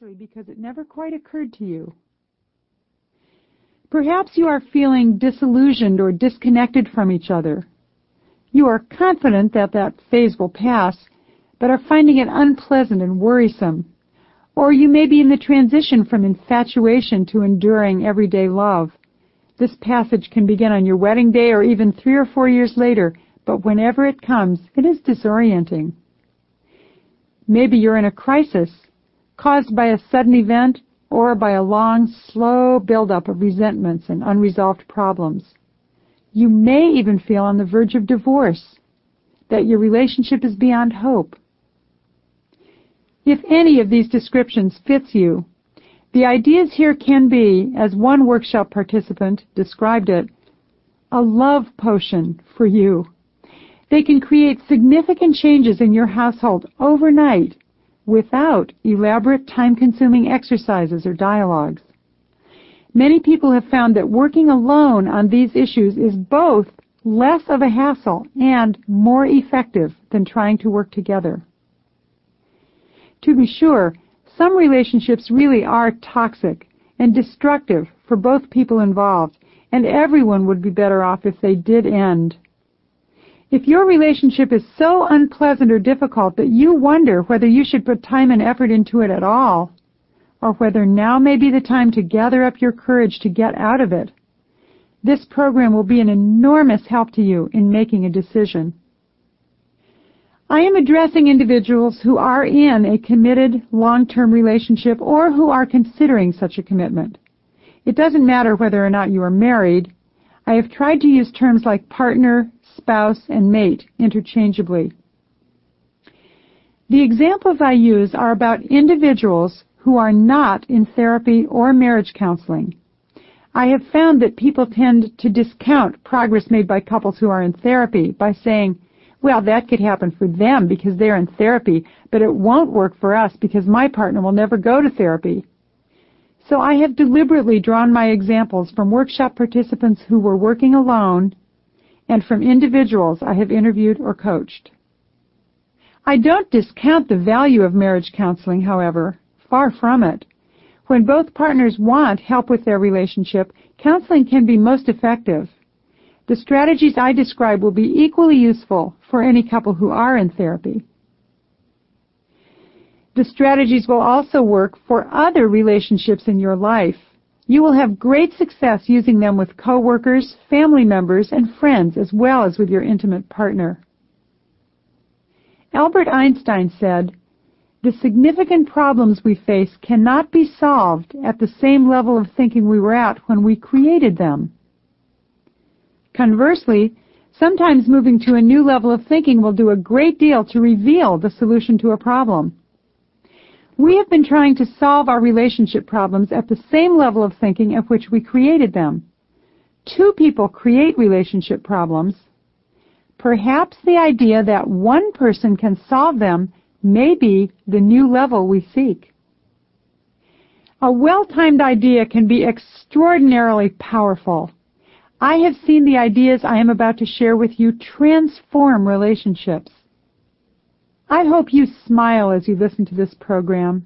largely because it never quite occurred to you. Perhaps you are feeling disillusioned or disconnected from each other. You are confident that phase will pass, but are finding it unpleasant and worrisome. Or you may be in the transition from infatuation to enduring everyday love. This passage can begin on your wedding day or even 3 or 4 years later, but whenever it comes, it is disorienting. Maybe you're in a crisis caused by a sudden event or by a long, slow buildup of resentments and unresolved problems. You may even feel on the verge of divorce, that your relationship is beyond hope. If any of these descriptions fits you, the ideas here can be, as one workshop participant described it, a love potion for you. They can create significant changes in your household overnight without elaborate time-consuming exercises or dialogues. Many people have found that working alone on these issues is both less of a hassle and more effective than trying to work together. To be sure, some relationships really are toxic and destructive for both people involved, and everyone would be better off if they did end. If your relationship is so unpleasant or difficult that you wonder whether you should put time and effort into it at all, or whether now may be the time to gather up your courage to get out of it, this program will be an enormous help to you in making a decision. I am addressing individuals who are in a committed long-term relationship or who are considering such a commitment. It doesn't matter whether or not you are married. I have tried to use terms like partner, spouse, and mate interchangeably. The examples I use are about individuals who are not in therapy or marriage counseling. I have found that people tend to discount progress made by couples who are in therapy by saying, well, that could happen for them because they're in therapy, but it won't work for us because my partner will never go to therapy. So I have deliberately drawn my examples from workshop participants who were working alone and from individuals I have interviewed or coached. I don't discount the value of marriage counseling, however. Far from it. When both partners want help with their relationship, counseling can be most effective. The strategies I describe will be equally useful for any couple who are in therapy. The strategies will also work for other relationships in your life. You will have great success using them with coworkers, family members, and friends, as well as with your intimate partner. Albert Einstein said, "The significant problems we face cannot be solved at the same level of thinking we were at when we created them." Conversely, sometimes moving to a new level of thinking will do a great deal to reveal the solution to a problem. We have been trying to solve our relationship problems at the same level of thinking at which we created them. Two people create relationship problems. Perhaps the idea that one person can solve them may be the new level we seek. A well-timed idea can be extraordinarily powerful. I have seen the ideas I am about to share with you transform relationships. I hope you smile as you listen to this program.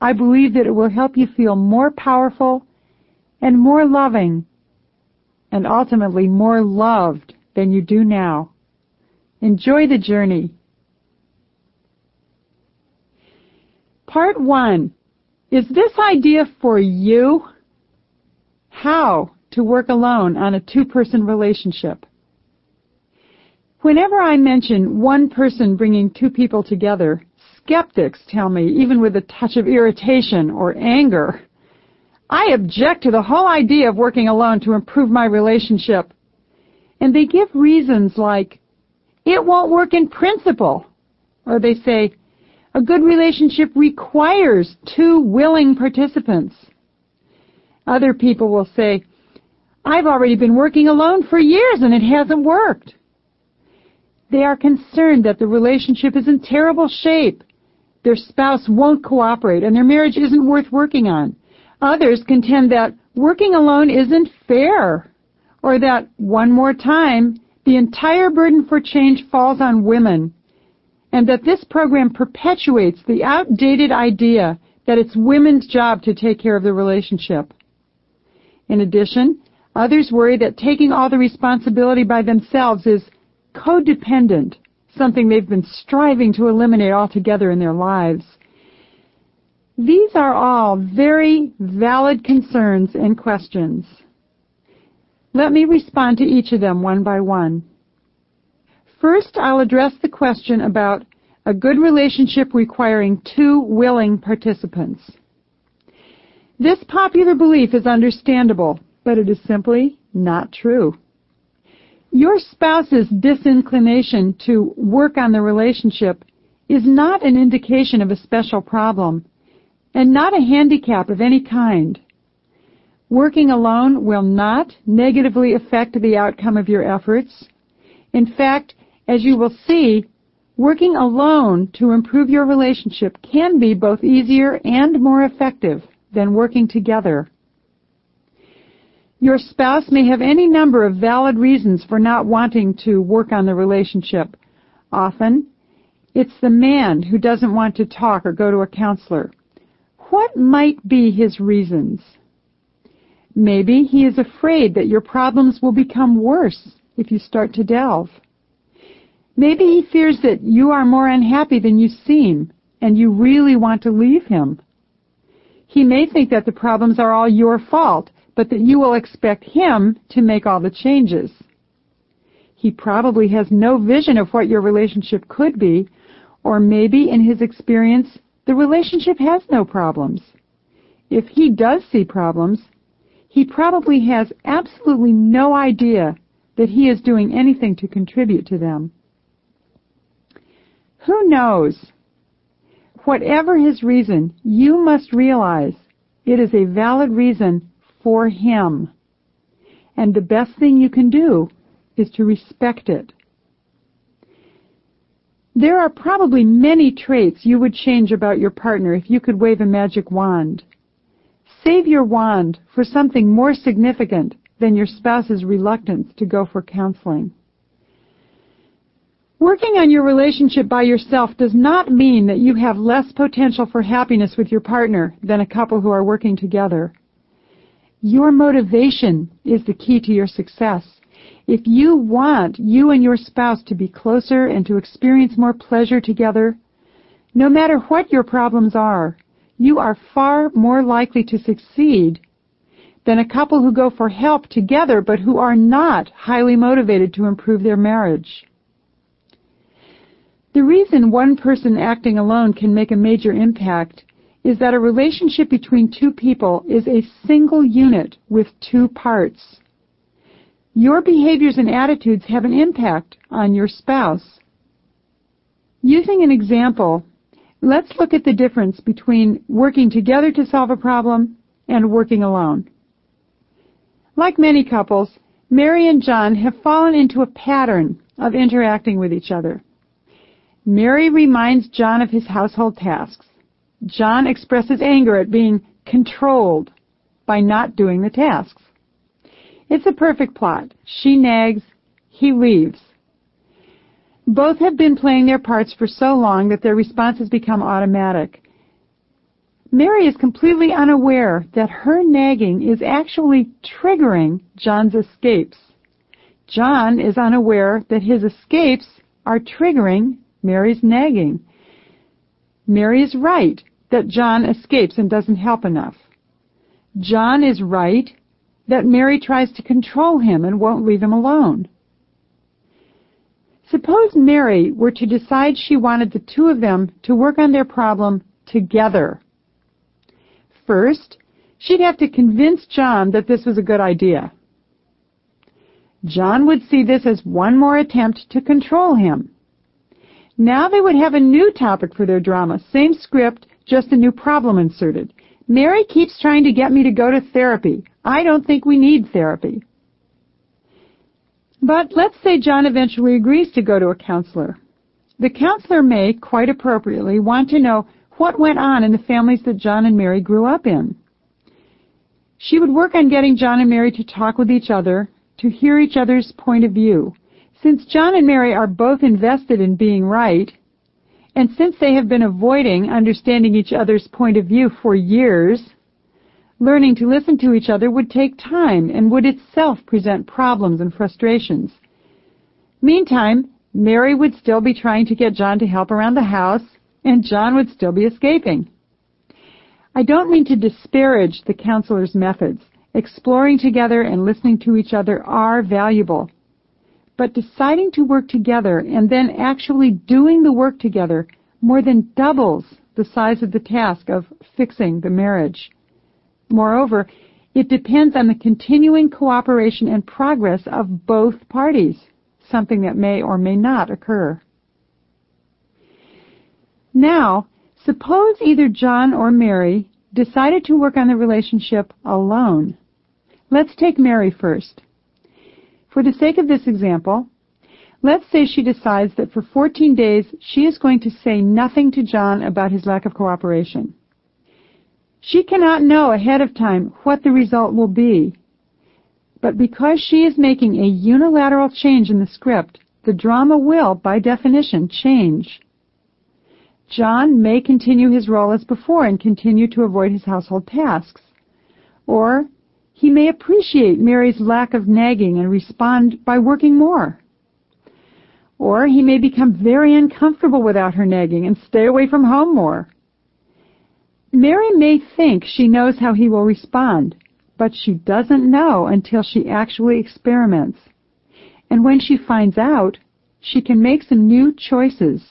I believe that it will help you feel more powerful and more loving, and ultimately more loved than you do now. Enjoy the journey. Part 1. Is this idea for you? How to work alone on a two-person relationship. Whenever I mention one person bringing two people together, skeptics tell me, even with a touch of irritation or anger, I object to the whole idea of working alone to improve my relationship. And they give reasons like, it won't work in principle. Or they say, a good relationship requires two willing participants. Other people will say, I've already been working alone for years and it hasn't worked. They are concerned that the relationship is in terrible shape. Their spouse won't cooperate and their marriage isn't worth working on. Others contend that working alone isn't fair, or that one more time, the entire burden for change falls on women, and that this program perpetuates the outdated idea that it's women's job to take care of the relationship. In addition, others worry that taking all the responsibility by themselves is codependent, something they've been striving to eliminate altogether in their lives. These are all very valid concerns and questions. Let me respond to each of them one by one. First, I'll address the question about a good relationship requiring two willing participants. This popular belief is understandable, but it is simply not true. Your spouse's disinclination to work on the relationship is not an indication of a special problem and not a handicap of any kind. Working alone will not negatively affect the outcome of your efforts. In fact, as you will see, working alone to improve your relationship can be both easier and more effective than working together. Your spouse may have any number of valid reasons for not wanting to work on the relationship. Often, it's the man who doesn't want to talk or go to a counselor. What might be his reasons? Maybe he is afraid that your problems will become worse if you start to delve. Maybe he fears that you are more unhappy than you seem, and you really want to leave him. He may think that the problems are all your fault, but that you will expect him to make all the changes. He probably has no vision of what your relationship could be, or maybe in his experience, the relationship has no problems. If he does see problems, he probably has absolutely no idea that he is doing anything to contribute to them. Who knows? Whatever his reason, you must realize it is a valid reason for him. And the best thing you can do is to respect it. There are probably many traits you would change about your partner if you could wave a magic wand. Save your wand for something more significant than your spouse's reluctance to go for counseling. Working on your relationship by yourself does not mean that you have less potential for happiness with your partner than a couple who are working together. Your motivation is the key to your success. If you want you and your spouse to be closer and to experience more pleasure together, no matter what your problems are, you are far more likely to succeed than a couple who go for help together but who are not highly motivated to improve their marriage. The reason one person acting alone can make a major impact is that a relationship between two people is a single unit with two parts. Your behaviors and attitudes have an impact on your spouse. Using an example, let's look at the difference between working together to solve a problem and working alone. Like many couples, Mary and John have fallen into a pattern of interacting with each other. Mary reminds John of his household tasks. John expresses anger at being controlled by not doing the tasks. It's a perfect plot. She nags, he leaves. Both have been playing their parts for so long that their responses become automatic. Mary is completely unaware that her nagging is actually triggering John's escapes. John is unaware that his escapes are triggering Mary's nagging. Mary is right that John escapes and doesn't help enough. John is right that Mary tries to control him and won't leave him alone. Suppose Mary were to decide she wanted the two of them to work on their problem together. First, she'd have to convince John that this was a good idea. John would see this as one more attempt to control him. Now they would have a new topic for their drama. Same script, just a new problem inserted. Mary keeps trying to get me to go to therapy. I don't think we need therapy. But let's say John eventually agrees to go to a counselor. The counselor may, quite appropriately, want to know what went on in the families that John and Mary grew up in. She would work on getting John and Mary to talk with each other, to hear each other's point of view. Since John and Mary are both invested in being right, And since they have been avoiding understanding each other's point of view for years, learning to listen to each other would take time and would itself present problems and frustrations. Meantime, Mary would still be trying to get John to help around the house, and John would still be escaping. I don't mean to disparage the counselor's methods. Exploring together and listening to each other are valuable. But deciding to work together and then actually doing the work together more than doubles the size of the task of fixing the marriage. Moreover, it depends on the continuing cooperation and progress of both parties, something that may or may not occur. Now, suppose either John or Mary decided to work on the relationship alone. Let's take Mary first. For the sake of this example, let's say she decides that for 14 days she is going to say nothing to John about his lack of cooperation. She cannot know ahead of time what the result will be, but because she is making a unilateral change in the script, the drama will, by definition, change. John may continue his role as before and continue to avoid his household tasks, or he may appreciate Mary's lack of nagging and respond by working more. Or he may become very uncomfortable without her nagging and stay away from home more. Mary may think she knows how he will respond, but she doesn't know until she actually experiments. And when she finds out, she can make some new choices.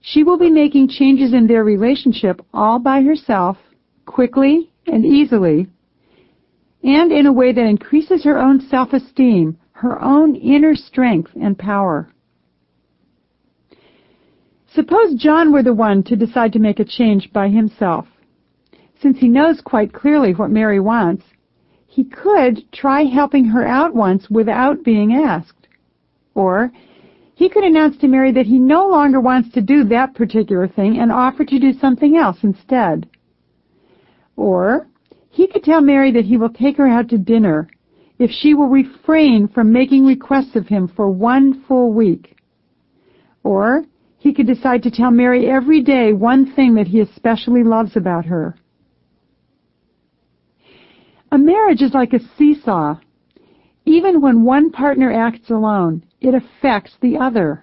She will be making changes in their relationship all by herself, quickly and easily, and in a way that increases her own self-esteem, her own inner strength and power. Suppose John were the one to decide to make a change by himself. Since he knows quite clearly what Mary wants, he could try helping her out once without being asked. Or he could announce to Mary that he no longer wants to do that particular thing and offer to do something else instead. Or he could tell Mary that he will take her out to dinner if she will refrain from making requests of him for 1 full week. Or he could decide to tell Mary every day one thing that he especially loves about her. A marriage is like a seesaw. Even when one partner acts alone, it affects the other.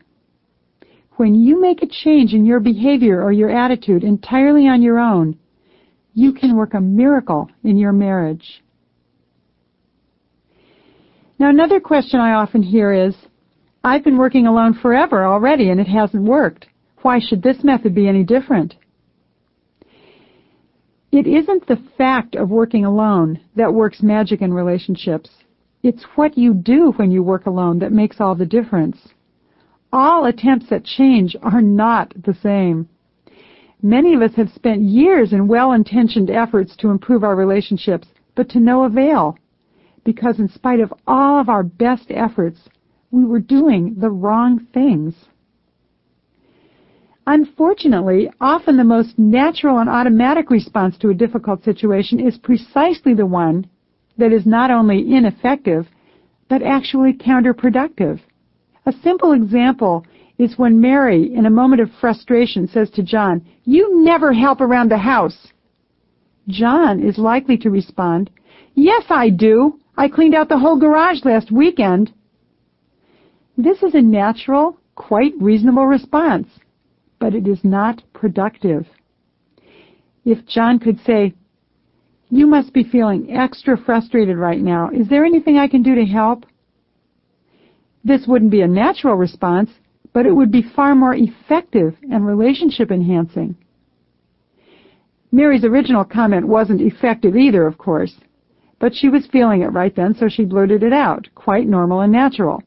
When you make a change in your behavior or your attitude entirely on your own, you can work a miracle in your marriage. Now, another question I often hear is, I've been working alone forever already and it hasn't worked. Why should this method be any different? It isn't the fact of working alone that works magic in relationships. It's what you do when you work alone that makes all the difference. All attempts at change are not the same. Many of us have spent years in well-intentioned efforts to improve our relationships, but to no avail, because in spite of all of our best efforts, we were doing the wrong things. Unfortunately, often the most natural and automatic response to a difficult situation is precisely the one that is not only ineffective, but actually counterproductive. A simple example is when Mary, in a moment of frustration, says to John, "You never help around the house." John is likely to respond, "Yes, I do. I cleaned out the whole garage last weekend." This is a natural, quite reasonable response, but it is not productive. If John could say, "You must be feeling extra frustrated right now. Is there anything I can do to help?" This wouldn't be a natural response, but it would be far more effective and relationship-enhancing. Mary's original comment wasn't effective either, of course, but she was feeling it right then, so she blurted it out, quite normal and natural.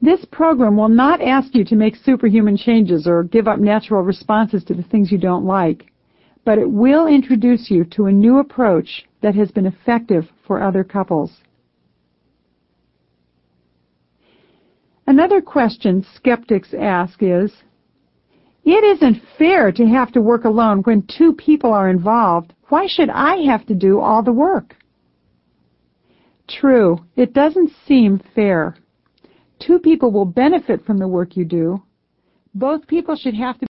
This program will not ask you to make superhuman changes or give up natural responses to the things you don't like, but it will introduce you to a new approach that has been effective for other couples. Another question skeptics ask is, it isn't fair to have to work alone when 2 people are involved. Why should I have to do all the work? True, it doesn't seem fair. 2 people will benefit from the work you do, Both people should have to